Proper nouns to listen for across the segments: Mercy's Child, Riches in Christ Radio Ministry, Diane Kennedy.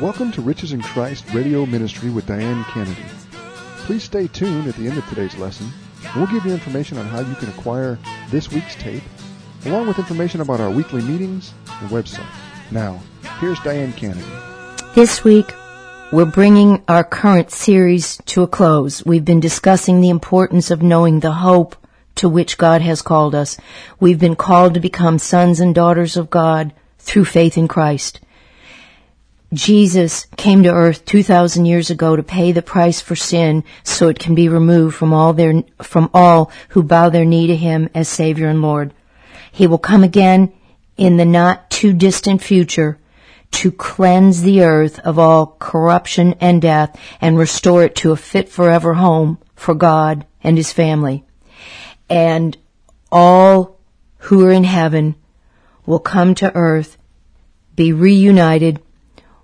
Welcome to Riches in Christ Radio Ministry with Diane Kennedy. Please stay tuned at the end of today's lesson. We'll give you information on how you can acquire this week's tape, along with information about our weekly meetings and website. Now, here's Diane Kennedy. This week, we're bringing our current series to a close. We've been discussing the importance of knowing the hope to which God has called us. We've been called to become sons and daughters of God through faith in Christ. Jesus came to earth 2,000 years ago to pay the price for sin so it can be removed from all who bow their knee to Him as Savior and Lord. He will come again in the not too distant future to cleanse the earth of all corruption and death and restore it to a fit forever home for God and His family. And all who are in heaven will come to earth, be reunited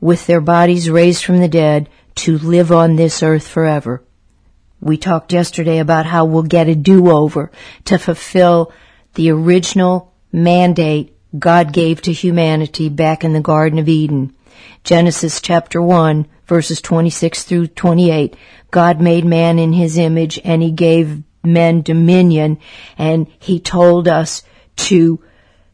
with their bodies raised from the dead to live on this earth forever. We talked yesterday about how we'll get a do-over to fulfill the original mandate God gave to humanity back in the Garden of Eden. Genesis chapter 1, verses 26 through 28. God made man in His image, and He gave men dominion, and He told us to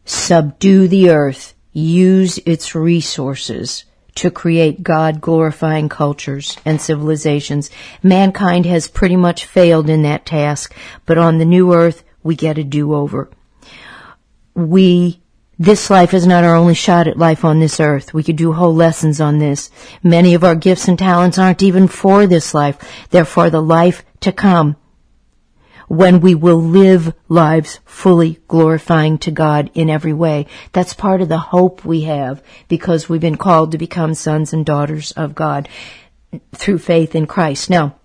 subdue the earth, use its resources to create God-glorifying cultures and civilizations. Mankind has pretty much failed in that task, but on the new earth, we get a do-over. This life is not our only shot at life on this earth. We could do whole lessons on this. Many of our gifts and talents aren't even for this life. They're for the life to come, when we will live lives fully glorifying to God in every way. That's part of the hope we have because we've been called to become sons and daughters of God through faith in Christ. Now,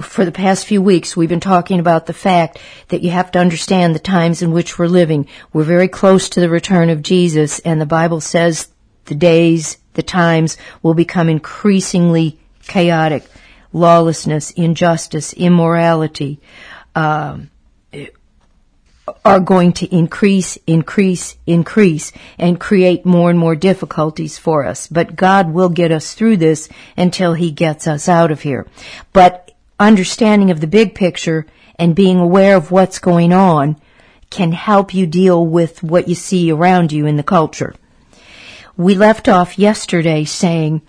for the past few weeks, we've been talking about the fact that you have to understand the times in which we're living. We're very close to the return of Jesus, and the Bible says the days, the times will become increasingly chaotic. Lawlessness, injustice, immorality are going to increase, and create more and more difficulties for us. But God will get us through this until He gets us out of here. But understanding of the big picture and being aware of what's going on can help you deal with what you see around you in the culture. We left off yesterday saying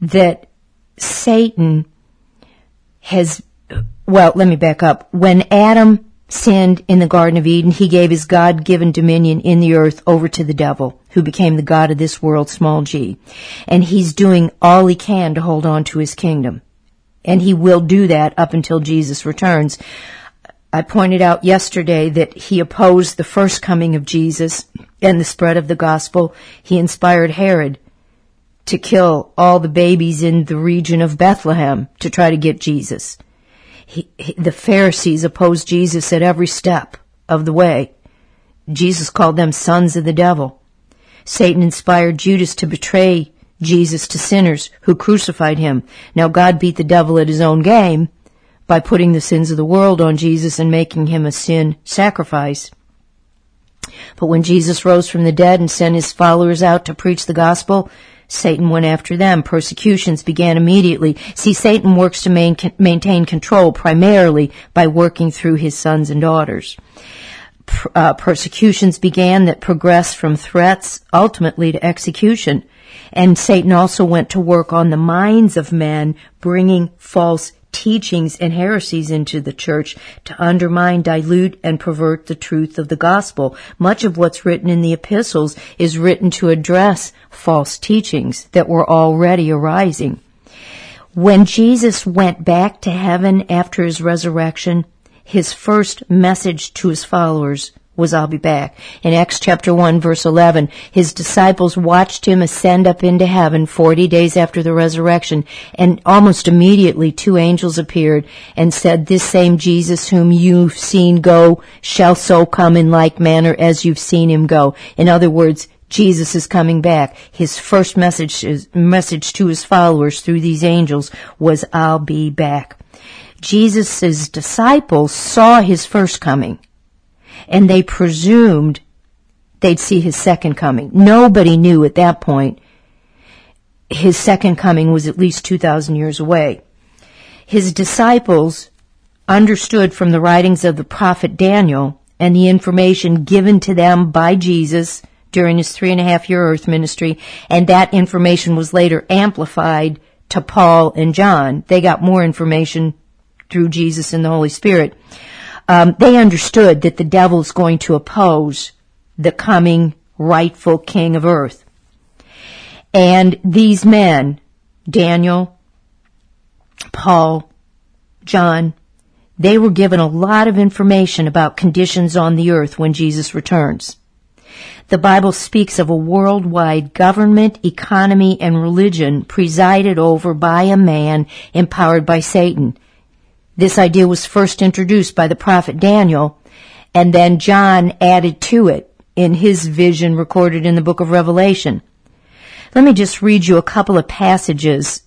that Satan let me back up. When Adam sinned in the Garden of Eden, he gave his God-given dominion in the earth over to the devil, who became the god of this world, small g. And he's doing all he can to hold on to his kingdom. And he will do that up until Jesus returns. I pointed out yesterday that he opposed the first coming of Jesus and the spread of the gospel. He inspired Herod to kill all the babies in the region of Bethlehem to try to get Jesus. The Pharisees opposed Jesus at every step of the way. Jesus called them sons of the devil. Satan inspired Judas to betray Jesus to sinners who crucified Him. Now God beat the devil at His own game by putting the sins of the world on Jesus and making Him a sin sacrifice. But when Jesus rose from the dead and sent His followers out to preach the gospel, Satan went after them. Persecutions began immediately. See, Satan works to maintain control primarily by working through his sons and daughters. Persecutions began that progressed from threats ultimately to execution. And Satan also went to work on the minds of men, bringing false teachings and heresies into the church to undermine, dilute, and pervert the truth of the gospel. Much of what's written in the epistles is written to address false teachings that were already arising. When Jesus went back to heaven after His resurrection, His first message to His followers was, "I'll be back." In Acts chapter 1, verse 11, His disciples watched Him ascend up into heaven 40 days after the resurrection, and almost immediately 2 angels appeared and said, "This same Jesus whom you've seen go shall so come in like manner as you've seen Him go." In other words, Jesus is coming back. His first message to His followers through these angels was, "I'll be back." Jesus' disciples saw His first coming, and they presumed they'd see His second coming. Nobody knew at that point his second coming was at least 2,000 years away. His disciples understood from the writings of the prophet Daniel and the information given to them by Jesus during his 3.5-year earth ministry, and that information was later amplified to Paul and John. They got more information through Jesus and the Holy Spirit. They understood that the devil is going to oppose the coming rightful king of earth. And these men, Daniel, Paul, John, they were given a lot of information about conditions on the earth when Jesus returns. The Bible speaks of a worldwide government, economy, and religion presided over by a man empowered by Satan. This idea was first introduced by the prophet Daniel, and then John added to it in his vision recorded in the book of Revelation. Let me just read you a couple of passages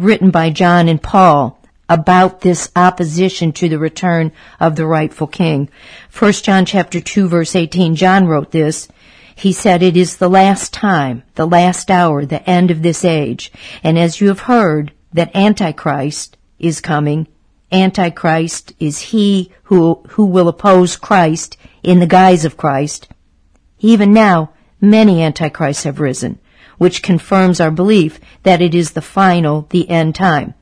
written by John and Paul about this opposition to the return of the rightful king. 1 John chapter 2 verse 18, John wrote this. He said, "It is the last time, the last hour, the end of this age. And as you have heard that Antichrist is coming, Antichrist is he who will oppose Christ in the guise of Christ. Even now, many Antichrists have risen, which confirms our belief that it is the final, the end time."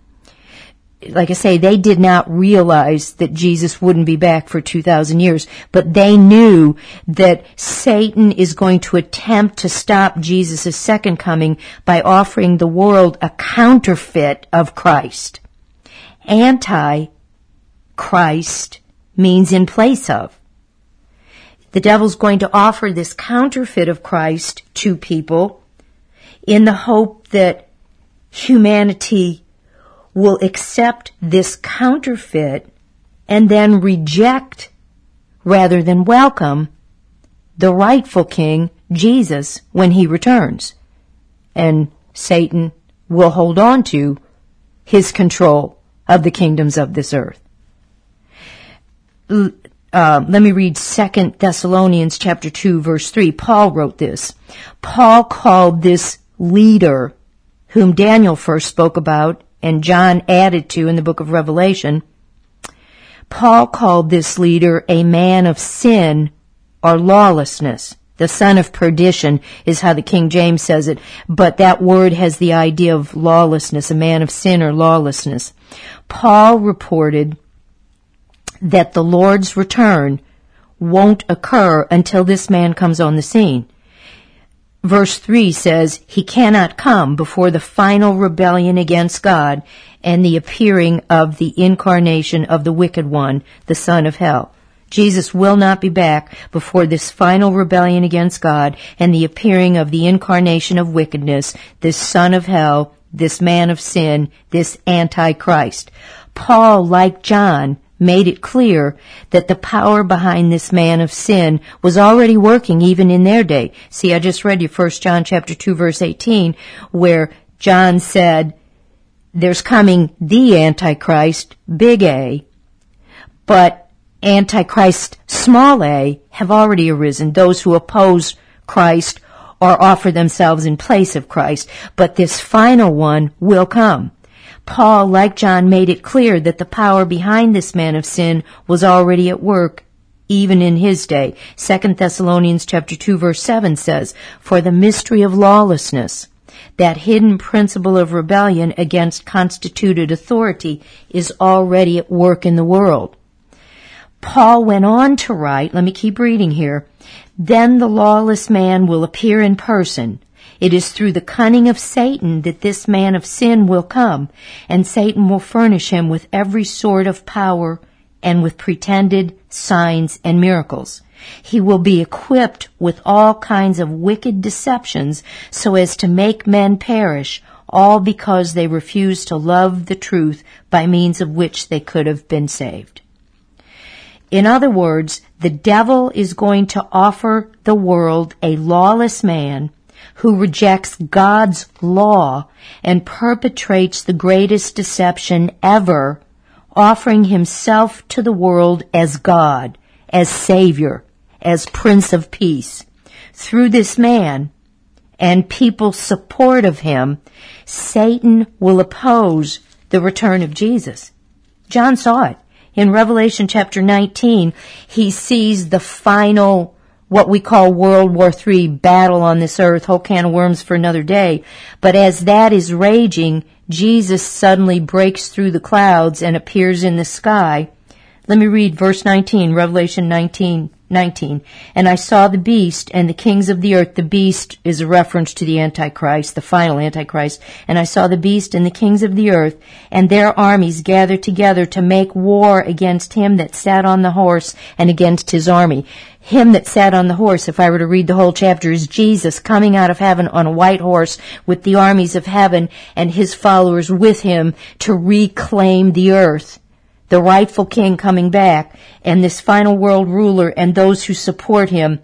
Like I say, they did not realize that Jesus wouldn't be back for 2,000 years, but they knew that Satan is going to attempt to stop Jesus' second coming by offering the world a counterfeit of Christ. Anti-Christ means in place of. The devil's going to offer this counterfeit of Christ to people in the hope that humanity will accept this counterfeit and then reject rather than welcome the rightful king, Jesus, when he returns. And Satan will hold on to his control of the kingdoms of this earth. Let me read 2 Thessalonians chapter 2 verse 3. Paul wrote this. Paul called this leader whom Daniel first spoke about and John added to in the book of Revelation. Paul called this leader a man of sin or lawlessness. The son of perdition is how the King James says it, but that word has the idea of lawlessness, a man of sin or lawlessness. Paul reported that the Lord's return won't occur until this man comes on the scene. Verse 3 says, he cannot come before the final rebellion against God and the appearing of the incarnation of the wicked one, the son of hell. Jesus will not be back before this final rebellion against God and the appearing of the incarnation of wickedness, this son of hell, this man of sin, this Antichrist. Paul, like John, made it clear that the power behind this man of sin was already working even in their day. See, I just read you 1 John chapter 2 verse 18 where John said, there's coming the Antichrist, big A, but Antichrist, small a, have already arisen. Those who oppose Christ or offer themselves in place of Christ, but this final one will come. Paul, like John, made it clear that the power behind this man of sin was already at work, even in his day. 2 Thessalonians chapter 2 verse 7 says, "For the mystery of lawlessness, that hidden principle of rebellion against constituted authority, is already at work in the world." Paul went on to write, let me keep reading here, "Then the lawless man will appear in person. It is through the cunning of Satan that this man of sin will come, and Satan will furnish him with every sort of power and with pretended signs and miracles. He will be equipped with all kinds of wicked deceptions so as to make men perish, all because they refuse to love the truth by means of which they could have been saved." In other words, the devil is going to offer the world a lawless man who rejects God's law and perpetrates the greatest deception ever, offering himself to the world as God, as Savior, as Prince of Peace. Through this man, and people's support of him, Satan will oppose the return of Jesus. John saw it. In Revelation chapter 19, he sees the final, what we call World War III battle on this earth, whole can of worms for another day. But as that is raging, Jesus suddenly breaks through the clouds and appears in the sky. Let me read verse 19, Revelation 19:19. And I saw the beast and the kings of the earth. The beast is a reference to the Antichrist, the final Antichrist. And I saw the beast and the kings of the earth and their armies gathered together to make war against him that sat on the horse and against his army. Him that sat on the horse, if I were to read the whole chapter, is Jesus coming out of heaven on a white horse with the armies of heaven and his followers with him to reclaim the earth. The rightful king coming back, and this final world ruler and those who support him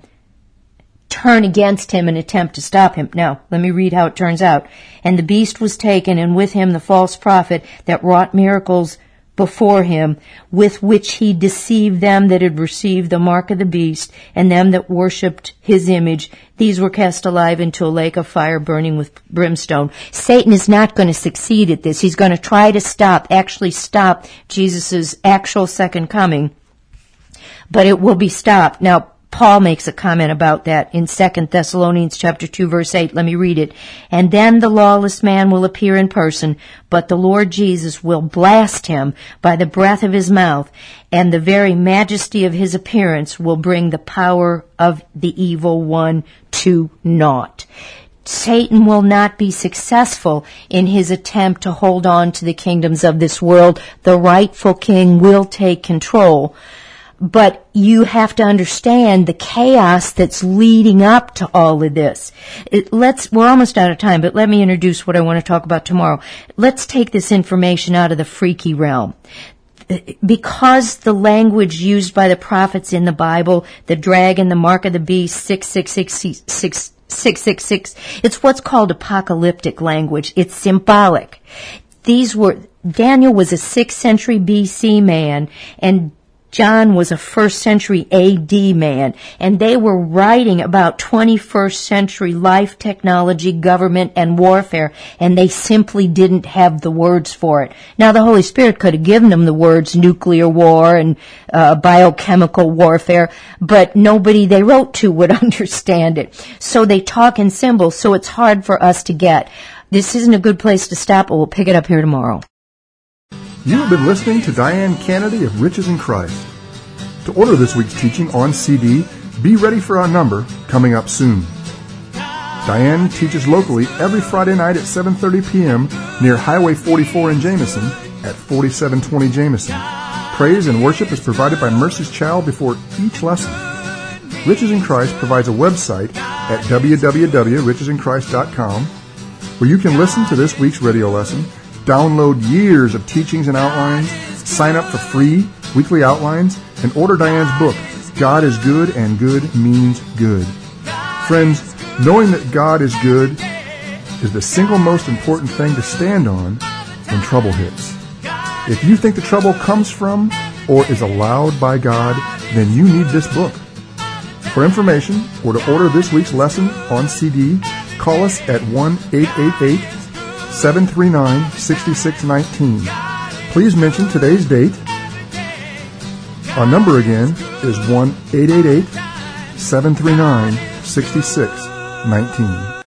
turn against him and attempt to stop him. Now, let me read how it turns out. And the beast was taken, and with him the false prophet that wrought miracles before him, with which he deceived them that had received the mark of the beast, and them that worshipped his image. These were cast alive into a lake of fire burning with brimstone. Satan is not going to succeed at this. He's going to try to stop Jesus' actual second coming, but it will be stopped. Now, Paul makes a comment about that in 2 Thessalonians chapter 2, verse 8. Let me read it. And then the lawless man will appear in person, but the Lord Jesus will blast him by the breath of his mouth, and the very majesty of his appearance will bring the power of the evil one to naught. Satan will not be successful in his attempt to hold on to the kingdoms of this world. The rightful king will take control. But you have to understand the chaos that's leading up to all of this. We're almost out of time, but let me introduce what I want to talk about tomorrow. Let's take this information out of the freaky realm. Because the language used by the prophets in the Bible, the dragon, the mark of the beast, 666, it's what's called apocalyptic language. It's symbolic. Daniel was a 6th century BC man, and John was a 1st century A.D. man, and they were writing about 21st century life, technology, government, and warfare, and they simply didn't have the words for it. Now, the Holy Spirit could have given them the words nuclear war and biochemical warfare, but nobody they wrote to would understand it. So they talk in symbols, so it's hard for us to get. This isn't a good place to stop, but we'll pick it up here tomorrow. You have been listening to Diane Kennedy of Riches in Christ. To order this week's teaching on CD, be ready for our number coming up soon. Diane teaches locally every Friday night at 7:30 p.m. near Highway 44 in Jameson at 4720 Jameson. Praise and worship is provided by Mercy's Child before each lesson. Riches in Christ provides a website at www.richesinChrist.com where you can listen to this week's radio lesson, download years of teachings and outlines, sign up for free weekly outlines, and order Diane's book, God is Good and Good Means Good. Friends, knowing that God is good is the single most important thing to stand on when trouble hits. If you think the trouble comes from or is allowed by God, then you need this book. For information or to order this week's lesson on CD, call us at 1-888-739-6619. Please mention today's date. Our number again is 1-888-739-6619.